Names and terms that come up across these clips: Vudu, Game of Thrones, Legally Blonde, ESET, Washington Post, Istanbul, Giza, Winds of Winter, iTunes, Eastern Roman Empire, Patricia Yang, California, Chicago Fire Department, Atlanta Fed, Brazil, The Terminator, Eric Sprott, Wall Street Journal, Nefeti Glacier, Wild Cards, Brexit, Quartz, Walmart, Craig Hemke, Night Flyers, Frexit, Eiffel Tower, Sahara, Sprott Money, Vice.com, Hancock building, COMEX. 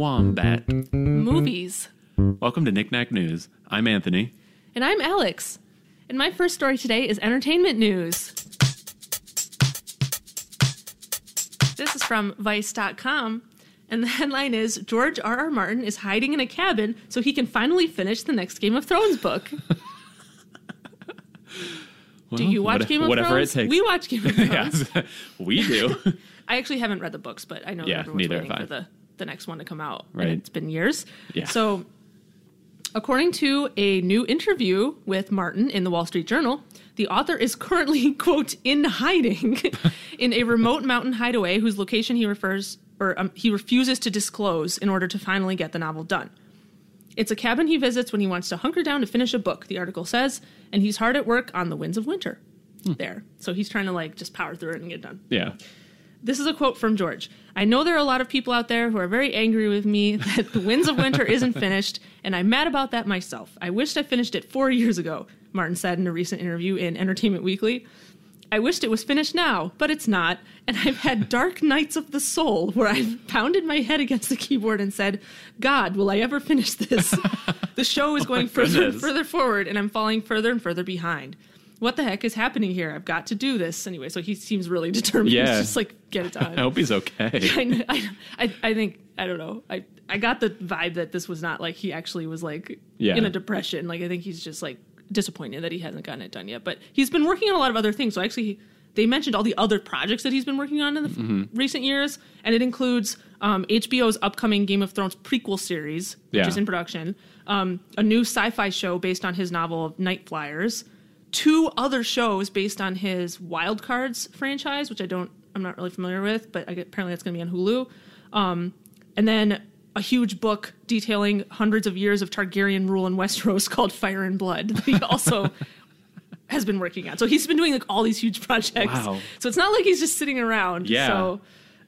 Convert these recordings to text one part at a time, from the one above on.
Wombat. Movies. Welcome to Knick Knack News. I'm Anthony. And I'm Alex. And my first story today is entertainment news. This is from Vice.com, and the headline is, George R.R. Martin is hiding in a cabin so he can finally finish the next Game of Thrones book. Well, do you watch Game of Thrones? Whatever it takes. We watch Game of Thrones. Yeah, we do. I actually haven't read the books, but I know everyone's waiting for the next one to come out. Right. And it's been years. Yeah. So, according to a new interview with Martin in the Wall Street Journal, the author is currently, quote, in hiding in a remote mountain hideaway whose location he refuses to disclose in order to finally get the novel done. It's a cabin he visits when he wants to hunker down to finish a book, the article says, and he's hard at work on the Winds of Winter there. So he's trying to, just power through it and get done. Yeah. This is a quote from George. I know there are a lot of people out there who are very angry with me that the Winds of Winter isn't finished, and I'm mad about that myself. I wished I finished it 4 years ago, Martin said in a recent interview in Entertainment Weekly. I wished it was finished now, but it's not, and I've had dark nights of the soul where I've pounded my head against the keyboard and said, God, will I ever finish this? The show is going further and further forward, and I'm falling further and further behind. What the heck is happening here? I've got to do this. Anyway, so he seems really determined. Yeah. He's just get it done. I hope he's okay. I don't know. I got the vibe that this was not he actually was in a depression. I think he's just disappointed that he hasn't gotten it done yet, but he's been working on a lot of other things. So actually they mentioned all the other projects that he's been working on in the recent years, and it includes HBO's upcoming Game of Thrones prequel series, which is in production, a new sci-fi show based on his novel of Night Flyers, two other shows based on his Wild Cards franchise, which I'm not really familiar with, but apparently that's going to be on Hulu, and then a huge book detailing hundreds of years of Targaryen rule in Westeros called Fire and Blood that he also has been working on. So he's been doing all these huge projects. Wow. So it's not like he's just sitting around. Yeah.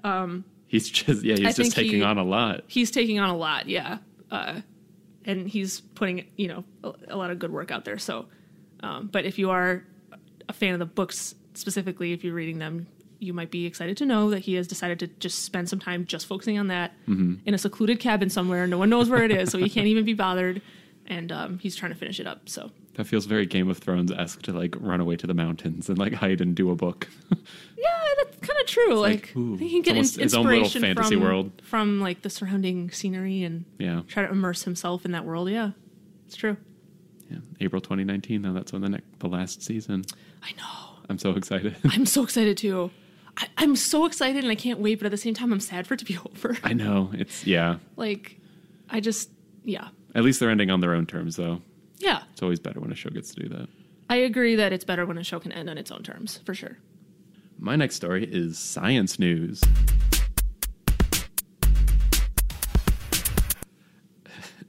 So, he's just, taking on a lot. He's taking on a lot. Yeah. And he's putting, a lot of good work out there. So, but if you are a fan of the books specifically, if you're reading them, you might be excited to know that he has decided to just spend some time just focusing on that in a secluded cabin somewhere. No one knows where it is, so he can't even be bothered. And he's trying to finish it up. So that feels very Game of Thrones-esque to run away to the mountains and hide and do a book. Yeah, that's kind of true. He can get his own little fantasy world from the surrounding scenery and try to immerse himself in that world. Yeah, it's true. Yeah, April 2019. Now that's on the last season. I know. I'm so excited. I'm so excited too. I'm so excited and I can't wait, but at the same time, I'm sad for it to be over. I know. It's, yeah. At least they're ending on their own terms, though. Yeah. It's always better when a show gets to do that. I agree that it's better when a show can end on its own terms, for sure. My next story is science news.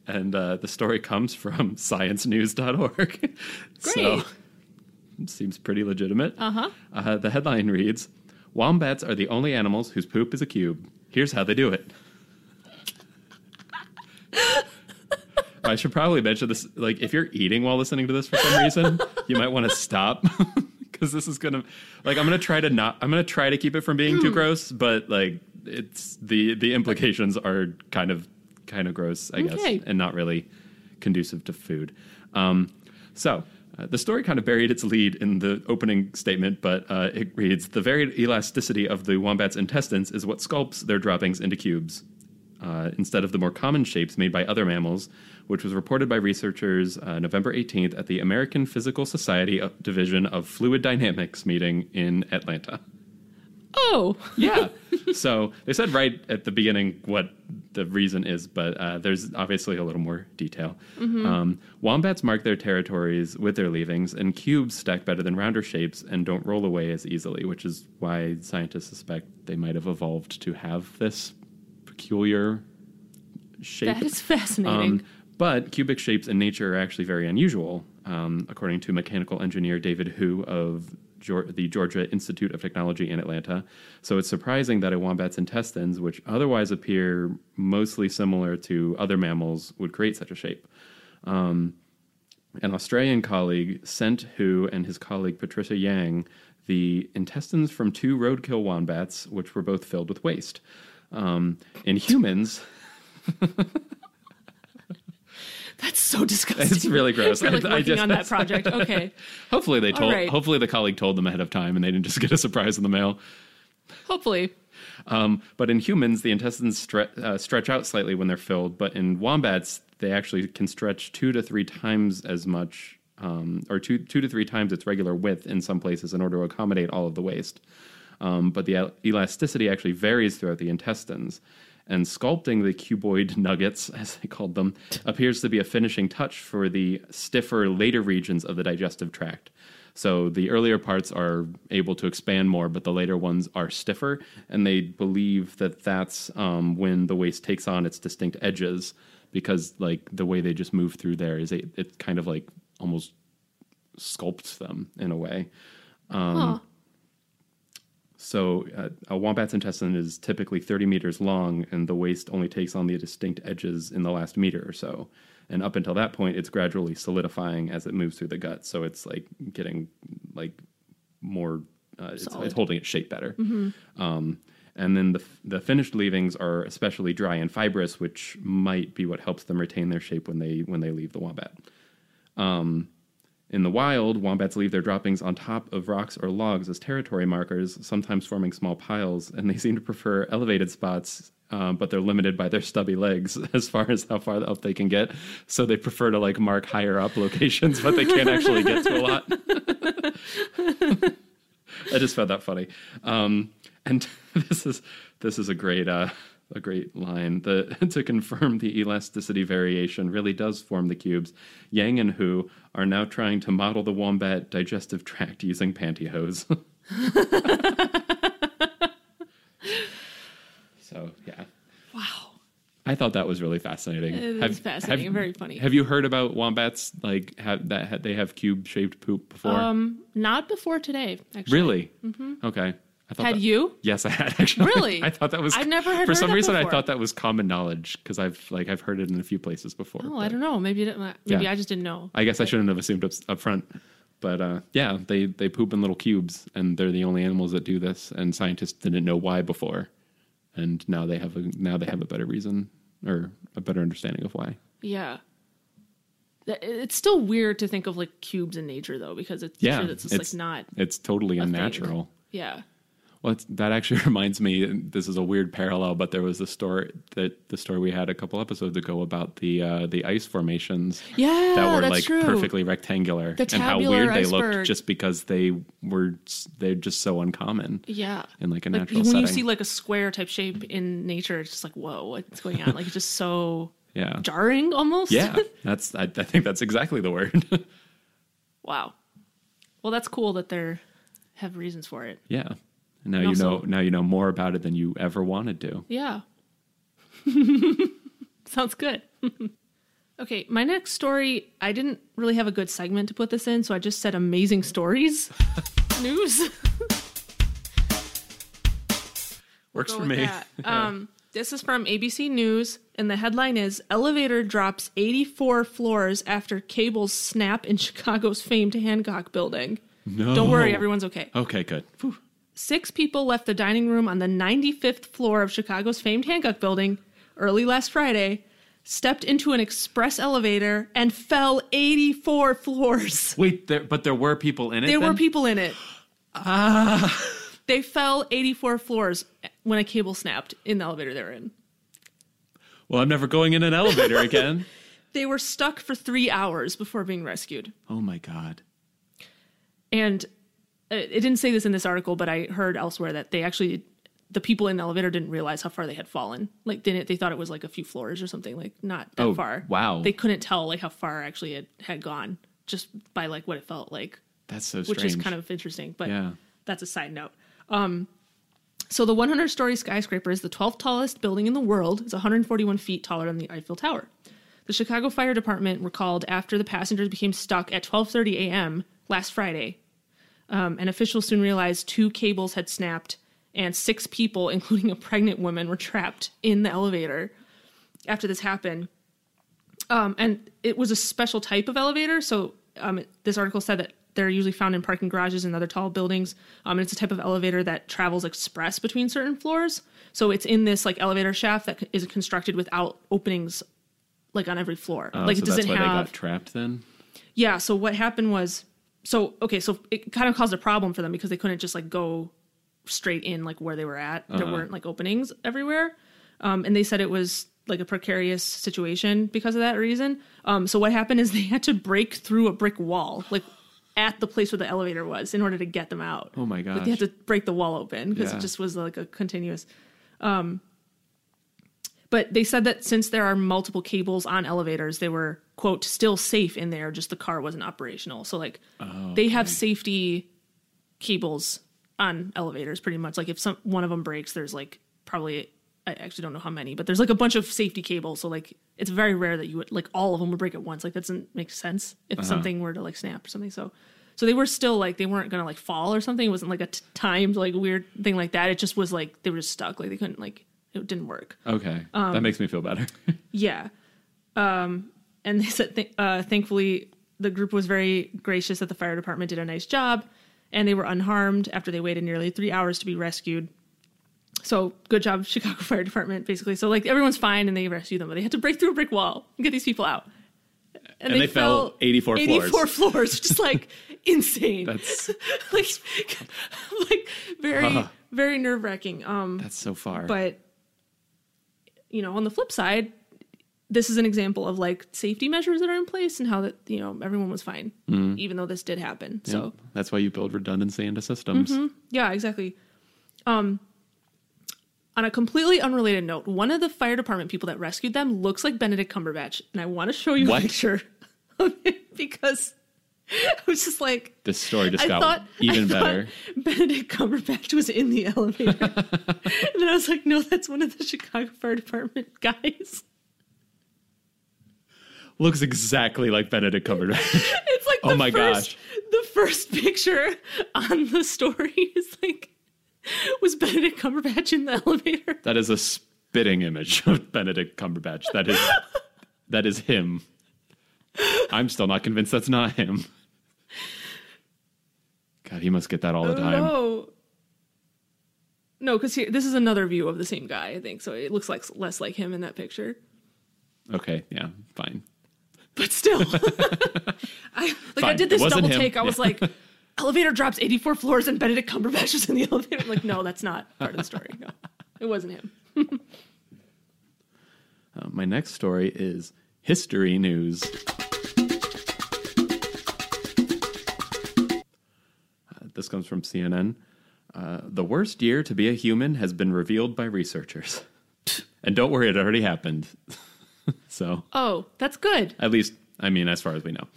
And the story comes from sciencenews.org. Great. So, seems pretty legitimate. Uh-huh. The headline reads, Wombats are the only animals whose poop is a cube. Here's how they do it. I should probably mention this. If you're eating while listening to this for some reason, you might want to stop because this is going to, I'm going to try to keep it from being too gross, but it's the implications are kind of gross, I guess, and not really conducive to food. The story kind of buried its lead in the opening statement, but it reads, the varied elasticity of the wombat's intestines is what sculpts their droppings into cubes, instead of the more common shapes made by other mammals, which was reported by researchers November 18th at the American Physical Society Division of Fluid Dynamics meeting in Atlanta. Oh! Yeah. So they said right at the beginning what the reason is, but there's obviously a little more detail. Mm-hmm. Wombats mark their territories with their leavings, and cubes stack better than rounder shapes and don't roll away as easily, which is why scientists suspect they might have evolved to have this peculiar shape. That is fascinating. But cubic shapes in nature are actually very unusual, according to mechanical engineer David Hu of the Georgia Institute of Technology in Atlanta. So it's surprising that a wombat's intestines, which otherwise appear mostly similar to other mammals, would create such a shape. An Australian colleague sent Hu and his colleague Patricia Yang the intestines from two roadkill wombats, which were both filled with waste. In humans... That's so disgusting. It's really gross. We're like working on that project. Okay. Hopefully they told. Right. Hopefully the colleague told them ahead of time, and they didn't just get a surprise in the mail. Hopefully. But in humans, the intestines stretch out slightly when they're filled. But in wombats, they actually can stretch 2 to 3 times as much, or two to three times its regular width in some places in order to accommodate all of the waste. But the elasticity actually varies throughout the intestines. And sculpting the cuboid nuggets, as they called them, appears to be a finishing touch for the stiffer later regions of the digestive tract. So the earlier parts are able to expand more, but the later ones are stiffer. And they believe that that's when the waste takes on its distinct edges, because like the way they just move through there is it kind of like almost sculpts them in a way. So a wombat's intestine is typically 30 meters long, and the waste only takes on the distinct edges in the last meter or so. And up until that point, it's gradually solidifying as it moves through the gut. So it's like getting like more, it's holding its shape better. Mm-hmm. And then the finished leavings are especially dry and fibrous, which might be what helps them retain their shape when they leave the wombat. In the wild, wombats leave their droppings on top of rocks or logs as territory markers, sometimes forming small piles, and they seem to prefer elevated spots, but they're limited by their stubby legs as far as how far up they can get. So they prefer to like mark higher up locations, but they can't actually get to a lot. I just found that funny. And this is a great line. To confirm the elasticity variation really does form the cubes, Yang and Hu are now trying to model the wombat digestive tract using pantyhose. So, yeah. Wow. I thought that was really fascinating. It is fascinating. Very funny. Have you heard about wombats like they have cube-shaped poop before? Not before today, actually. Really? Mm-hmm. Okay. Had that, you? Yes, I had actually. Really? I thought that was. I've never heard. For some reason, before. I thought that was common knowledge because I've heard it in a few places before. Oh, I don't know. Maybe I just didn't know. I guess I shouldn't have assumed up front. But yeah, they poop in little cubes, and they're the only animals that do this. And scientists didn't know why before, and now they have a better reason or a better understanding of why. Yeah. It's still weird to think of like cubes in nature though, because it's not. It's totally unnatural. Thing. Yeah. Well, that actually reminds me, this is a weird parallel, but there was the story we had a couple episodes ago about the ice formations that were like true. Perfectly rectangular and how weird iceberg. They looked just because they're just so uncommon. Yeah. In like a like natural setting. When you see like a square type shape in nature, it's just like, whoa, what's going on? Like it's just so jarring almost. Yeah. That's I think that's exactly the word. Wow. Well, that's cool that they have reasons for it. Yeah. Now and you know more about it than you ever wanted to. Yeah. Sounds good. Okay, my next story, I didn't really have a good segment to put this in, so I just said amazing stories. News. Works for me. This is from ABC News, and the headline is, Elevator Drops 84 Floors After Cables Snap in Chicago's Famed Hancock Building. No. Don't worry, everyone's okay. Okay, good. Whew. 6 people left the dining room on the 95th floor of Chicago's famed Hancock building early last Friday, stepped into an express elevator, and fell 84 floors. Wait, but there were people in it? There were people in it. They fell 84 floors when a cable snapped in the elevator they were in. Well, I'm never going in an elevator again. They were stuck for 3 hours before being rescued. Oh, my God. And it didn't say this in this article, but I heard elsewhere that the people in the elevator didn't realize how far they had fallen. Like they thought it was like a few floors or something, like not that far. Wow. They couldn't tell like how far actually it had gone just by like what it felt like. That's so strange. Which is kind of interesting, but that's a side note. So the 100-story skyscraper is the 12th tallest building in the world. It's 141 feet taller than the Eiffel Tower. The Chicago Fire Department were called after the passengers became stuck at 12:30 a.m. last Friday. And officials soon realized 2 cables had snapped and 6 people, including a pregnant woman, were trapped in the elevator after this happened. And it was a special type of elevator. So this article said that They're usually found in parking garages and other tall buildings. And it's a type of elevator that travels express between certain floors. So it's in this like elevator shaft that is constructed without openings like on every floor. Like so it doesn't have. That's why they got trapped then? Yeah. So what happened was, so it kind of caused a problem for them because they couldn't just like go straight in like where they were at. Uh-huh. There weren't like openings everywhere. And they said it was like a precarious situation because of that reason. So what happened is they had to break through a brick wall, like at the place where the elevator was in order to get them out. Oh my gosh. Like they had to break the wall open because it just was like a continuous. But they said that since there are multiple cables on elevators, they were, quote, still safe in there. Just the car wasn't operational. So like they have safety cables on elevators pretty much. Like if one of them breaks, there's like probably, I actually don't know how many, but there's like a bunch of safety cables. So like it's very rare that you would like all of them would break at once. Like that doesn't make sense if something were to like snap or something. So they were still like, they weren't going to like fall or something. It wasn't like a timed like weird thing like that. It just was like, they were just stuck. Like they couldn't like, it didn't work. Okay. That makes me feel better. Yeah. And they said, thankfully the group was very gracious that the fire department did a nice job and they were unharmed after they waited nearly 3 hours to be rescued. So good job, Chicago Fire Department, basically. So like everyone's fine and they rescue them, but they had to break through a brick wall and get these people out. And they fell 84 floors, just like insane. That's like very, very nerve wracking. That's so far. But you know, on the flip side, this is an example of like safety measures that are in place and how that, you know, everyone was fine, even though this did happen. Yeah. So that's why you build redundancy into systems. Mm-hmm. Yeah, exactly. On a completely unrelated note, one of the fire department people that rescued them looks like Benedict Cumberbatch. And I want to show you a picture of it because I was just like... This story just got better. Benedict Cumberbatch was in the elevator. And then I was like, no, that's one of the Chicago Fire Department guys. Looks exactly like Benedict Cumberbatch. It's like the first picture on the story is like... Was Benedict Cumberbatch in the elevator? That is a spitting image of Benedict Cumberbatch. That is him. I'm still not convinced that's not him. God, he must get that all the time. No, because this is another view of the same guy, I think. So it looks like less like him in that picture. Okay, yeah, fine. But still, I did this double take. I was like. Elevator drops 84 floors and Benedict Cumberbatch is in the elevator. I'm like, no, that's not part of the story. No, it wasn't him. My next story is history news. This comes from CNN. The worst year to be a human has been revealed by researchers. And don't worry, it already happened. So. Oh, that's good. At least, I mean, as far as we know.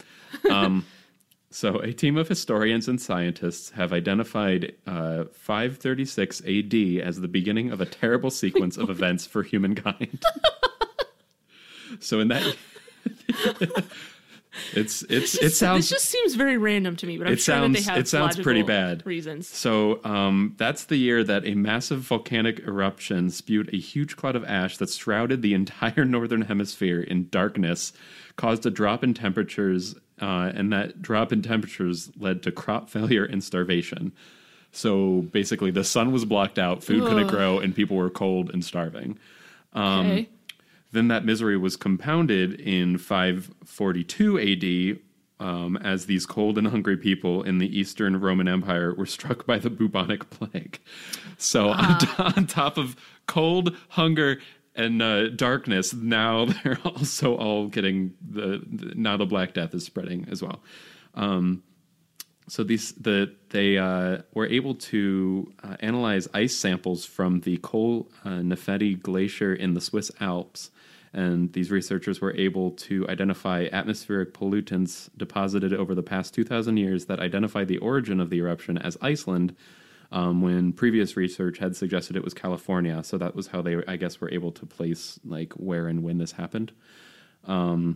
So a team of historians and scientists have identified 536 AD as the beginning of a terrible sequence of events for humankind. So in that, it just seems very random to me, but I'm sure that they have logical pretty bad reasons. So that's the year that a massive volcanic eruption spewed a huge cloud of ash that shrouded the entire northern hemisphere in darkness, caused a drop in temperatures. And that drop in temperatures led to crop failure and starvation. So basically the sun was blocked out, food couldn't grow, and people were cold and starving. Okay. Then that misery was compounded in 542 AD as these cold and hungry people in the Eastern Roman Empire were struck by the bubonic plague. So on top of cold, hunger, and darkness, now they're also all getting now the Black Death is spreading as well. So they were able to analyze ice samples from the Nefeti Glacier in the Swiss Alps. And these researchers were able to identify atmospheric pollutants deposited over the past 2,000 years that identify the origin of the eruption as Iceland, when previous research had suggested it was California. So that was how they, I guess, were able to place like where and when this happened. And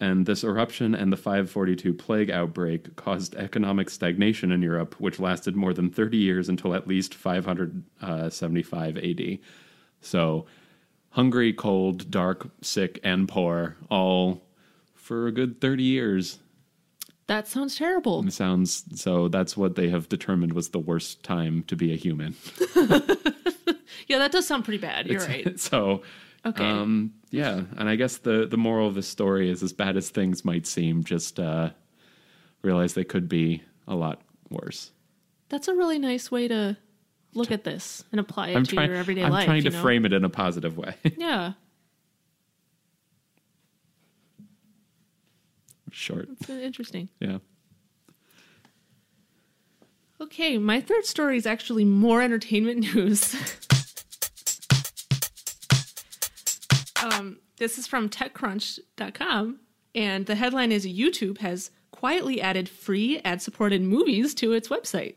this eruption and the 542 plague outbreak caused economic stagnation in Europe, which lasted more than 30 years until at least 575 AD. So hungry, cold, dark, sick, and poor, all for a good 30 years. That sounds terrible. It sounds, so that's what they have determined was the worst time to be a human. Yeah, that does sound pretty bad. You're right. So, okay. Yeah, and I guess the moral of the story is, as bad as things might seem, just realize they could be a lot worse. That's a really nice way to look at this and apply it to your everyday life. I'm trying to frame it in a positive way. Yeah. Short. It's interesting. Yeah. Okay, my third story is actually more entertainment news. This is from TechCrunch.com, and the headline is YouTube has quietly added free ad-supported movies to its website.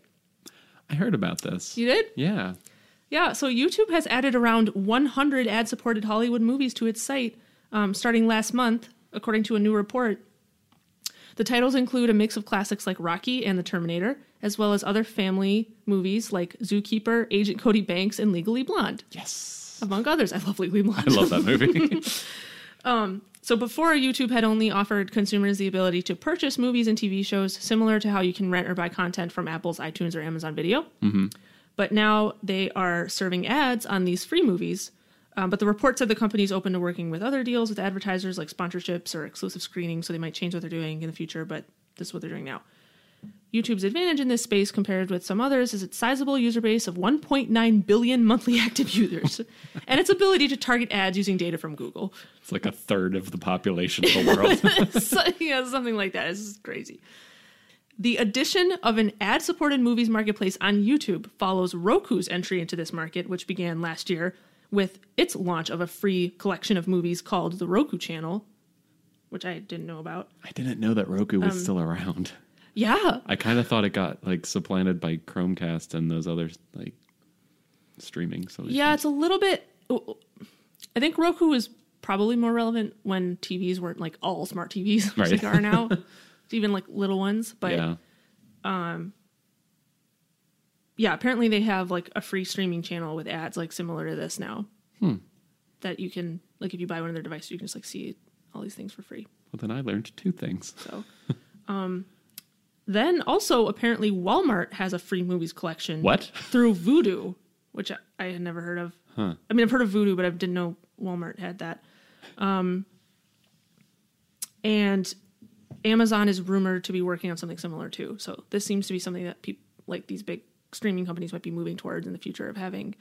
I heard about this. You did? Yeah. Yeah, so YouTube has added around 100 ad-supported Hollywood movies to its site starting last month, according to a new report. The titles include a mix of classics like Rocky and The Terminator, as well as other family movies like Zookeeper, Agent Cody Banks, and Legally Blonde. Yes. Among others. I love Legally Blonde. I love that movie. So before, YouTube had only offered consumers the ability to purchase movies and TV shows, similar to how you can rent or buy content from Apple's iTunes or Amazon Video. Mm-hmm. But now they are serving ads on these free movies. But the report said the company's open to working with other deals with advertisers, like sponsorships or exclusive screenings, so they might change what they're doing in the future, but this is what they're doing now. YouTube's advantage in this space compared with some others is its sizable user base of 1.9 billion monthly active users and its ability to target ads using data from Google. It's like a third of the population of the world. So, yeah, something like that. It's just crazy. The addition of an ad-supported movies marketplace on YouTube follows Roku's entry into this market, which began last year with its launch of a free collection of movies called the Roku Channel, which I didn't know about. I didn't know that Roku was still around. Yeah. I kind of thought it got like supplanted by Chromecast and those other like streaming solutions. Yeah, it's a little bit... I think Roku was probably more relevant when TVs weren't like all smart TVs, right, like they are now. Even like little ones. But yeah. Yeah, apparently they have like a free streaming channel with ads like similar to this now. That you can, like if you buy one of their devices, you can just like see all these things for free. Well, then I learned two things. So, then also apparently Walmart has a free movies collection. What? Through Vudu, which I had never heard of. Huh. I mean, I've heard of Vudu, but I didn't know Walmart had that. And Amazon is rumored to be working on something similar too. So this seems to be something that people, like these big streaming companies might be moving towards in the future, of having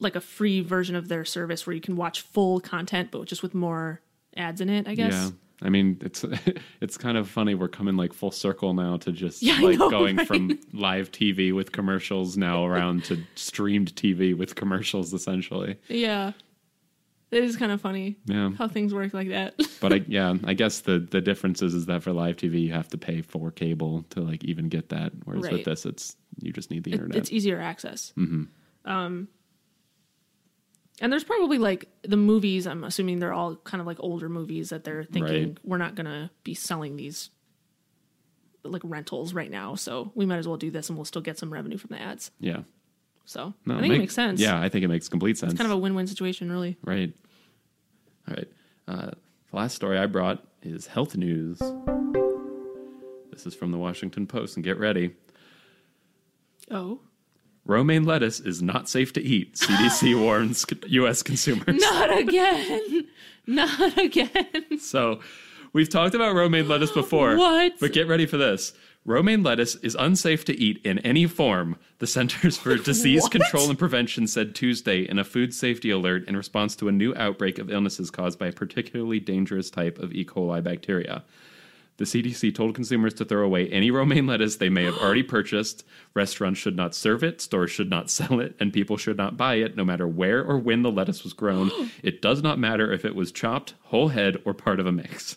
like a free version of their service where you can watch full content, but just with more ads in it, I guess. Yeah. I mean, it's kind of funny. We're coming like full circle now to just going from live TV with commercials now around to streamed TV with commercials, essentially. Yeah. It is kind of funny how things work like that. But I guess the difference is that for live TV, you have to pay for cable to like even get that. Whereas with this, you just need the internet. It's easier access. Mm-hmm. And there's probably like the movies, I'm assuming they're all kind of like older movies that they're thinking, we're not going to be selling these like rentals right now. So we might as well do this and we'll still get some revenue from the ads. Yeah. So no, I think it makes sense. Yeah, I think it makes complete sense. It's kind of a win-win situation, really. Right. All right. The last story I brought is health news. This is from the Washington Post, and get ready. Oh. Romaine lettuce is not safe to eat, CDC warns U.S. consumers. Not again. Not again. So we've talked about romaine lettuce before. What? But get ready for this. Romaine lettuce is unsafe to eat in any form, the Centers for Disease Control and Prevention said Tuesday in a food safety alert in response to a new outbreak of illnesses caused by a particularly dangerous type of E. coli bacteria. The CDC told consumers to throw away any romaine lettuce they may have already purchased. Restaurants should not serve it, stores should not sell it, and people should not buy it, no matter where or when the lettuce was grown. It does not matter if it was chopped, whole head, or part of a mix.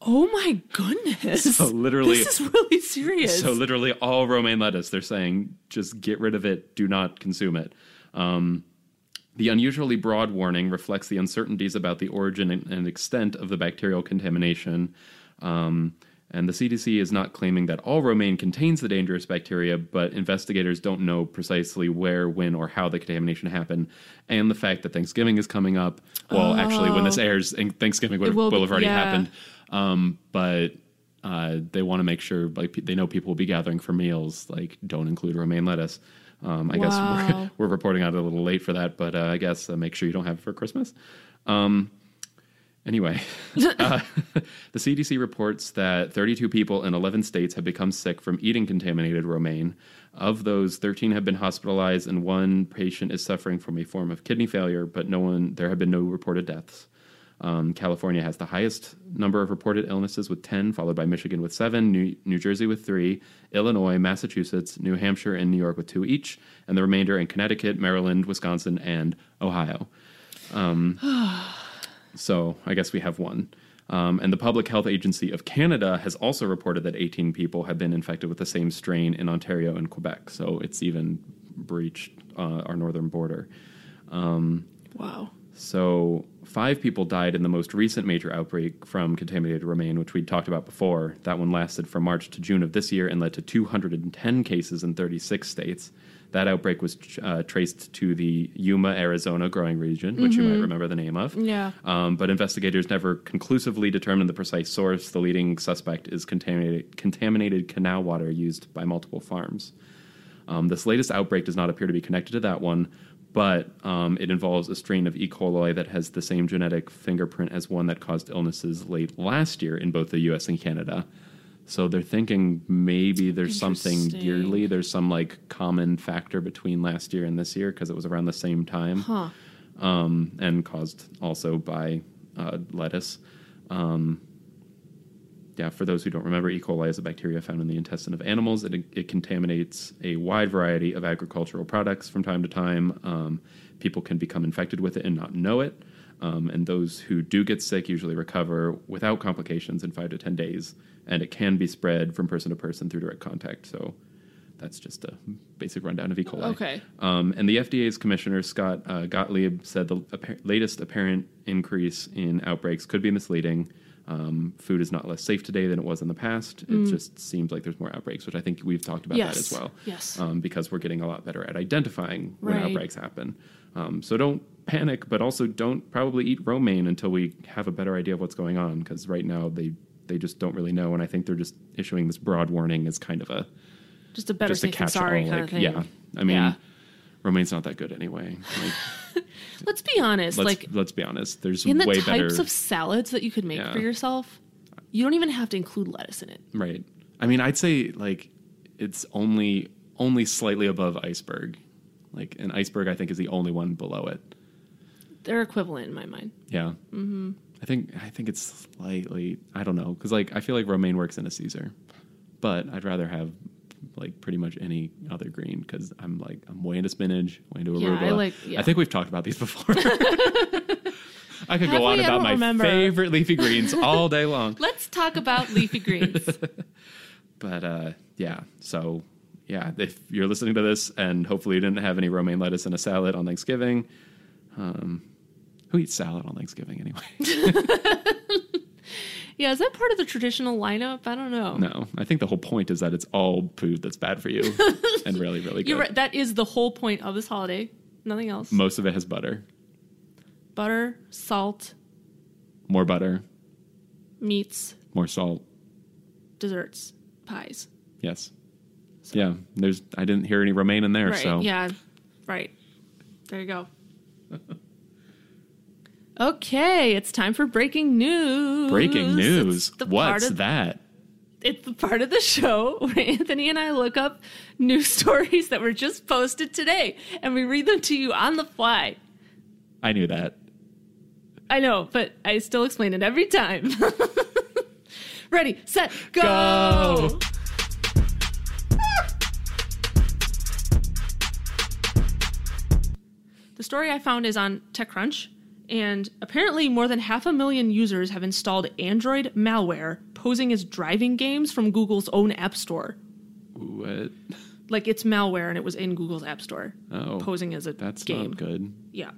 Oh my goodness. So literally, this is really serious. So literally all romaine lettuce, they're saying, just get rid of it. Do not consume it. The unusually broad warning reflects the uncertainties about the origin and extent of the bacterial contamination. And the CDC is not claiming that all romaine contains the dangerous bacteria, but investigators don't know precisely where, when, or how the contamination happened. And the fact that Thanksgiving is coming up. Well, actually, when this airs, Thanksgiving will have already happened. But They want to make sure, like, they know people will be gathering for meals. Like, don't include romaine lettuce. I guess we're reporting out a little late for that, but I guess make sure you don't have it for Christmas. Anyway, the CDC reports that 32 people in 11 states have become sick from eating contaminated romaine. Of those, 13 have been hospitalized, and one patient is suffering from a form of kidney failure, but there have been no reported deaths. California has the highest number of reported illnesses with 10, followed by Michigan with 7, New Jersey with 3, Illinois, Massachusetts, New Hampshire, and New York with 2 each, and the remainder in Connecticut, Maryland, Wisconsin, and Ohio. So I guess we have one. And the Public Health Agency of Canada has also reported that 18 people have been infected with the same strain in Ontario and Quebec. So it's even breached our northern border. Wow. So 5 people died in the most recent major outbreak from contaminated romaine, which we'd talked about before. That one lasted from March to June of this year and led to 210 cases in 36 states. That outbreak was traced to the Yuma, Arizona growing region, which you might remember the name of. Yeah. But investigators never conclusively determined the precise source. The leading suspect is contaminated canal water used by multiple farms. This latest outbreak does not appear to be connected to that one, but it involves a strain of E. coli that has the same genetic fingerprint as one that caused illnesses late last year in both the U.S. and Canada. So they're thinking maybe there's something yearly. There's some, like, common factor between last year and this year because it was around the same time. Huh. And caused also by lettuce. For those who don't remember, E. coli is a bacteria found in the intestine of animals. It contaminates a wide variety of agricultural products from time to time. People can become infected with it and not know it. And those who do get sick usually recover without complications in 5 to 10 days. And it can be spread from person to person through direct contact. So that's just a basic rundown of E. coli. Okay. And the FDA's commissioner, Scott Gottlieb, said the latest apparent increase in outbreaks could be misleading. Food is not less safe today than it was in the past. It just seems like there's more outbreaks, which I think we've talked about that as well. Yes. Because we're getting a lot better at identifying when outbreaks happen. So don't panic, but also don't probably eat romaine until we have a better idea of what's going on. Because right now they just don't really know, and I think they're just issuing this broad warning as kind of a better safe than sorry kind of thing. Yeah, I mean, romaine's not that good anyway. Like, let's be honest. Let's be honest. There's way better types of salads that you could make for yourself. You don't even have to include lettuce in it. Right. I mean, I'd say like it's only slightly above iceberg. Like an iceberg, I think, is the only one below it. They're equivalent in my mind. Yeah. Mm-hmm. I think it's slightly, I don't know, because like I feel like romaine works in a Caesar, but I'd rather have like pretty much any other green because I'm way into spinach, way into arugula. I think we've talked about these before. I could go on about my favorite leafy greens all day long. Let's talk about leafy greens. But so if you're listening to this and hopefully you didn't have any romaine lettuce in a salad on Thanksgiving. Who eats salad on Thanksgiving anyway? Yeah, is that part of the traditional lineup? I don't know. No, I think the whole point is that it's all food that's bad for you and really, really good. You're right. That is the whole point of this holiday. Nothing else. Most of it has butter. Butter, salt. More butter. Meats. More salt. Desserts. Pies. Yes. So. Yeah, I didn't hear any romaine in there, so. Yeah, right. There you go. Okay, it's time for breaking news. Breaking news? What's that? It's the part of the show where Anthony and I look up news stories that were just posted today, and we read them to you on the fly. I knew that. I know, but I still explain it every time. Ready, set, go! The story I found is on TechCrunch. And apparently more than 500,000 users have installed Android malware posing as driving games from Google's own App Store. What? Like, it's malware, and it was in Google's App Store. Oh. Posing as a game. That's not good. Yeah.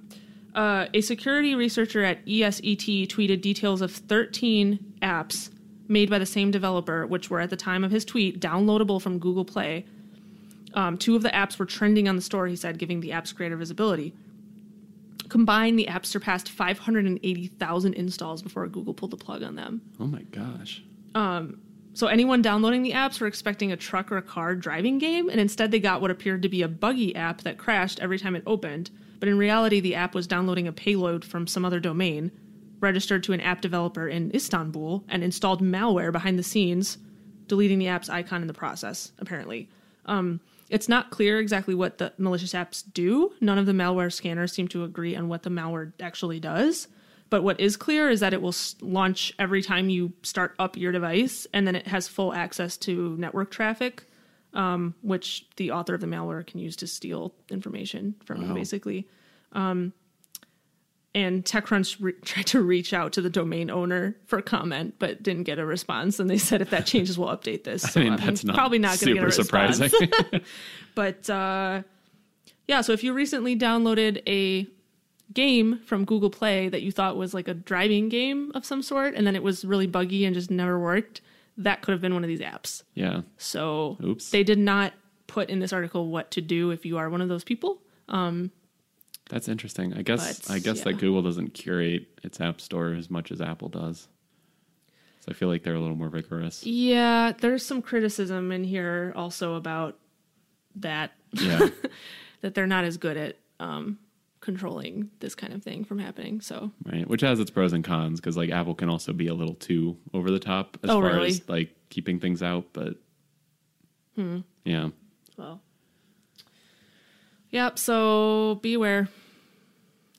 A security researcher at ESET tweeted details of 13 apps made by the same developer, which were, at the time of his tweet, downloadable from Google Play. 2 of the apps were trending on the store, he said, giving the apps greater visibility. Combined, the app surpassed 580,000 installs before Google pulled the plug on them. Oh, my gosh. So anyone downloading the apps were expecting a truck or a car driving game, and instead they got what appeared to be a buggy app that crashed every time it opened. But in reality, the app was downloading a payload from some other domain, registered to an app developer in Istanbul, and installed malware behind the scenes, deleting the app's icon in the process, apparently. It's not clear exactly what the malicious apps do. None of the malware scanners seem to agree on what the malware actually does. But what is clear is that it will launch every time you start up your device, and then it has full access to network traffic, which the author of the malware can use to steal information from you, basically. And TechCrunch tried to reach out to the domain owner for comment, but didn't get a response. And they said, if that changes, we'll update this. So, I mean, that's not probably not going to get a response. Super surprising. But yeah, so if you recently downloaded a game from Google Play that you thought was like a driving game of some sort, and then it was really buggy and just never worked, that could have been one of these apps. Yeah. So They did not put in this article what to do if you are one of those people. That's interesting. I guess that Google doesn't curate its app store as much as Apple does. So I feel like they're a little more vigorous. Yeah, there's some criticism in here also about that. Yeah. That they're not as good at controlling this kind of thing from happening. So right, which has its pros and cons, because like Apple can also be a little too over the top as far as like keeping things out. But yeah. Well. Yep. So beware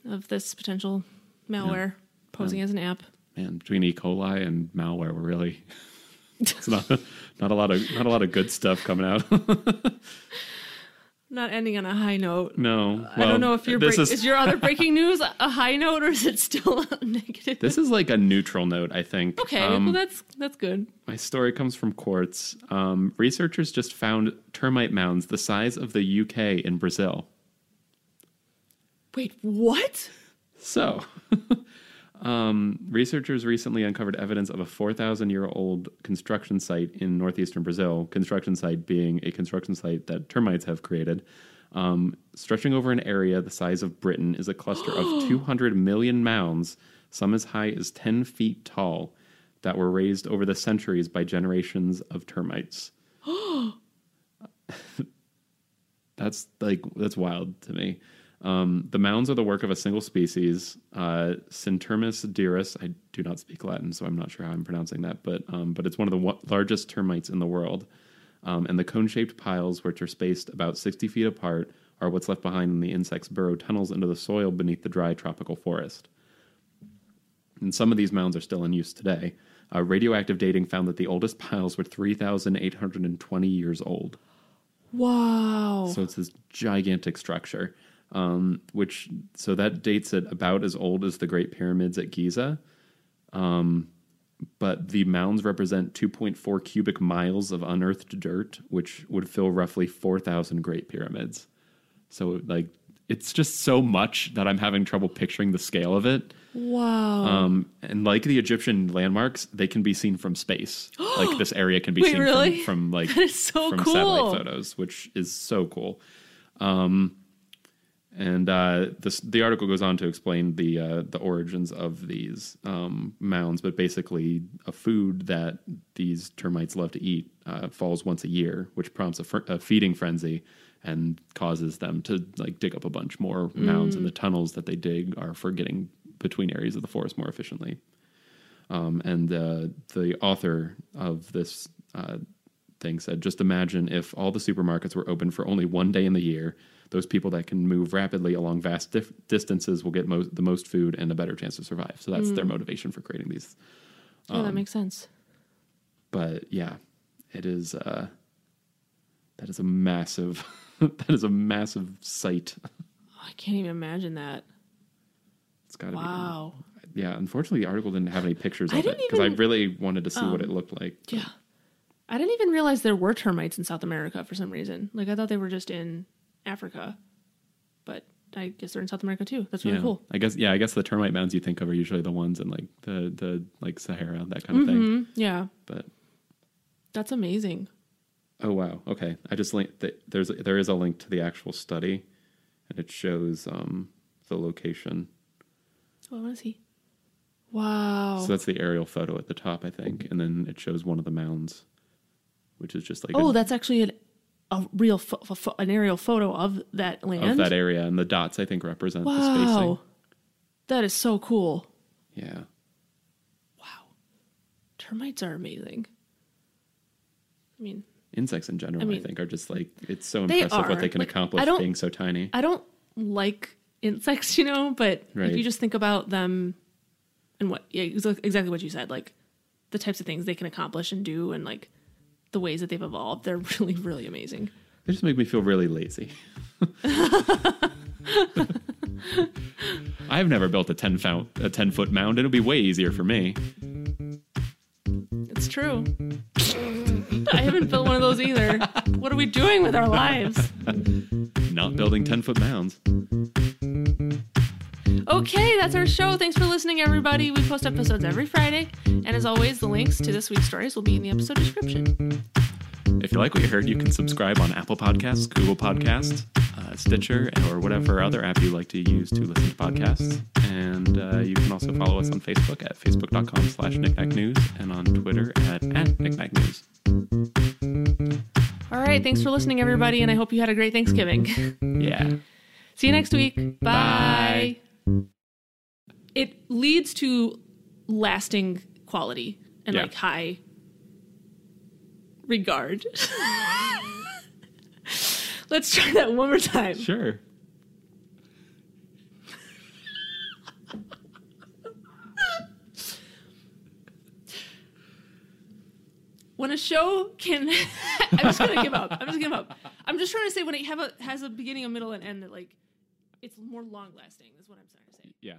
of this potential malware posing as an app. Man, between E. coli and malware, we're really it's not a lot of good stuff coming out. Not ending on a high note. No. I don't know if is your other breaking news a high note, or is it still negative? This is like a neutral note, I think. Okay, well, that's good. My story comes from Quartz. Researchers just found termite mounds the size of the UK in Brazil. Wait, what? So, researchers recently uncovered evidence of a 4,000-year-old construction site in northeastern Brazil, construction site being a construction site that termites have created. Stretching over an area the size of Britain is a cluster of 200 million mounds, some as high as 10 feet tall, that were raised over the centuries by generations of termites. That's wild to me. The mounds are the work of a single species, Centurmus dirus. I do not speak Latin, so I'm not sure how I'm pronouncing that, but it's one of the largest termites in the world. And the cone-shaped piles, which are spaced about 60 feet apart, are what's left behind when the insects burrow tunnels into the soil beneath the dry tropical forest. And some of these mounds are still in use today. Radioactive dating found that the oldest piles were 3,820 years old. Wow. So it's this gigantic structure. So that dates it about as old as the Great Pyramids at Giza. But the mounds represent 2.4 cubic miles of unearthed dirt, which would fill roughly 4,000 Great Pyramids. So like, it's just so much that I'm having trouble picturing the scale of it. Wow. And like the Egyptian landmarks, they can be seen from space. Like this area can be seen from satellite photos, which is so cool. And the article goes on to explain the origins of these mounds, but basically a food that these termites love to eat falls once a year, which prompts a feeding frenzy and causes them to like dig up a bunch more mounds. And the tunnels that they dig are for getting between areas of the forest more efficiently. And the author of this thing said, just imagine if all the supermarkets were open for only one day in the year. Those people that can move rapidly along vast distances will get the most food and a better chance to survive. So that's their motivation for creating these. That makes sense. But yeah, it is. That is a massive sight. Oh, I can't even imagine that. It's gotta be. Wow. Yeah. Unfortunately, the article didn't have any pictures of it because I really wanted to see what it looked like. But. Yeah. I didn't even realize there were termites in South America for some reason. Like I thought they were just in Africa, but I guess they're in South America too. That's really cool. I guess the termite mounds you think of are usually the ones in like the like Sahara, that kind of thing. Yeah, but that's amazing. Oh wow. Okay, I just linked. There is a link to the actual study, and it shows the location. Oh, I want to see. Wow. So that's the aerial photo at the top, I think. And then it shows one of the mounds, which is just like... Oh, that's actually an aerial photo of that land? Of that area. And the dots, I think, represent the spacing. Wow. That is so cool. Yeah. Wow. Termites are amazing. I mean... Insects in general, I think, are just like... It's so impressive what they can accomplish being so tiny. I don't like insects, but if you just think about them... And exactly what you said, like the types of things they can accomplish and do, and like the ways that they've evolved, they're really, really amazing. They just make me feel really lazy. I've never built a 10-foot mound. It'll be way easier for me. It's true. I haven't built one of those either. What are we doing with our lives? Not building 10-foot mounds. Okay, that's our show. Thanks for listening, everybody. We post episodes every Friday. And as always, the links to this week's stories will be in the episode description. If you like what you heard, you can subscribe on Apple Podcasts, Google Podcasts, Stitcher, or whatever other app you like to use to listen to podcasts. And you can also follow us on Facebook at facebook.com/knickknacknews and on Twitter at knickknacknews. All right, thanks for listening, everybody, and I hope you had a great Thanksgiving. Yeah. See you next week. Bye. It leads to lasting quality and like high regard. Let's try that one more time. Sure. When a show can... I'm just going to give up. I'm just trying to say when it has a beginning, a middle, and end that like it's more long lasting. That's what I'm trying to say. Yeah.